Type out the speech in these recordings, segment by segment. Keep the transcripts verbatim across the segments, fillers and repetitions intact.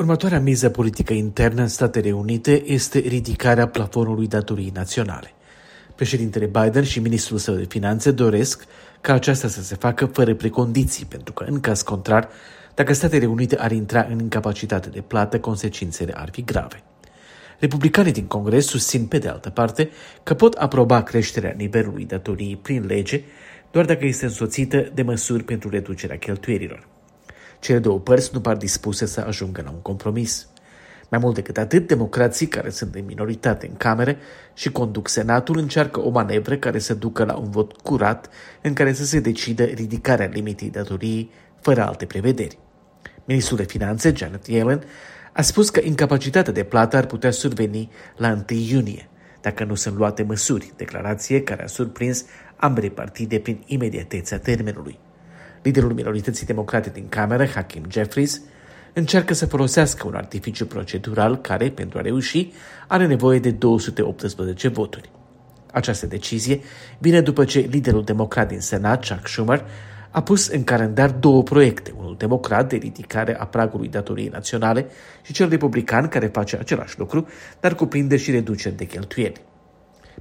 Următoarea miză politică internă în Statele Unite este ridicarea plafonului datoriei naționale. Președintele Biden și ministrul său de finanțe doresc ca aceasta să se facă fără precondiții, pentru că, în caz contrar, dacă Statele Unite ar intra în incapacitate de plată, consecințele ar fi grave. Republicanii din Congres susțin, pe de altă parte, că pot aproba creșterea nivelului datoriei prin lege doar dacă este însoțită de măsuri pentru reducerea cheltuielilor. Cele două părți nu par dispuse să ajungă la un compromis. Mai mult decât atât, democrații, care sunt în minoritate în camere și conduc Senatul, încearcă o manevră care să ducă la un vot curat în care să se decidă ridicarea limitei datoriei fără alte prevederi. Ministrul de Finanțe, Janet Yellen, a spus că incapacitatea de plată ar putea surveni la întâi iunie, dacă nu sunt luate măsuri, declarație care a surprins ambele partide prin imediatețea termenului. Liderul minorității democrate din cameră, Hakim Jeffries, încearcă să folosească un artificiu procedural care, pentru a reuși, are nevoie de două sute optsprezece voturi. Această decizie vine după ce liderul democrat din Senat, Chuck Schumer, a pus în calendar două proiecte, unul democrat de ridicare a pragului datoriei naționale și cel republican care face același lucru, dar cuprinde și reduceri de cheltuieli.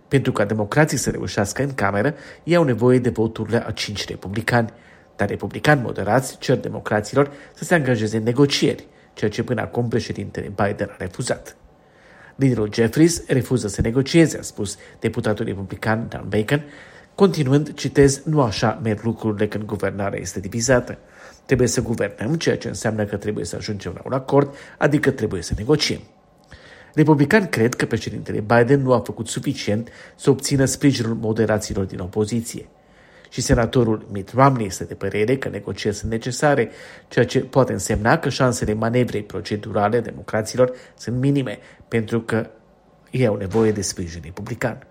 Pentru ca democrații să reușească în cameră, ei au nevoie de voturile a cinci republicani, dar republicani moderați cer democraților să se angajeze în negocieri, ceea ce până acum președintele Biden a refuzat. Liderul Jeffries refuză să negocieze, a spus deputatul republican Dan Bacon, continuând, citez, nu așa merg lucrurile când guvernarea este divizată. Trebuie să guvernăm, ceea ce înseamnă că trebuie să ajungem la un acord, adică trebuie să negociem. Republicani cred că președintele Biden nu a făcut suficient să obțină sprijinul moderaților din opoziție. Și senatorul Mitt Romney este de părere că negocieri sunt necesare, ceea ce poate însemna că șansele manevrei procedurale democraților sunt minime, pentru că ei au nevoie de sprijin republican.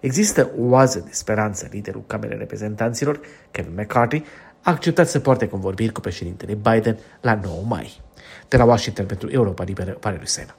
Există o oază de speranță. Liderul Camerei Reprezentanților, Kevin McCarthy, a acceptat să poarte convorbiri cu președintele Biden la nouă mai. De la Washington pentru Europa Liberă, Valeriu Sena.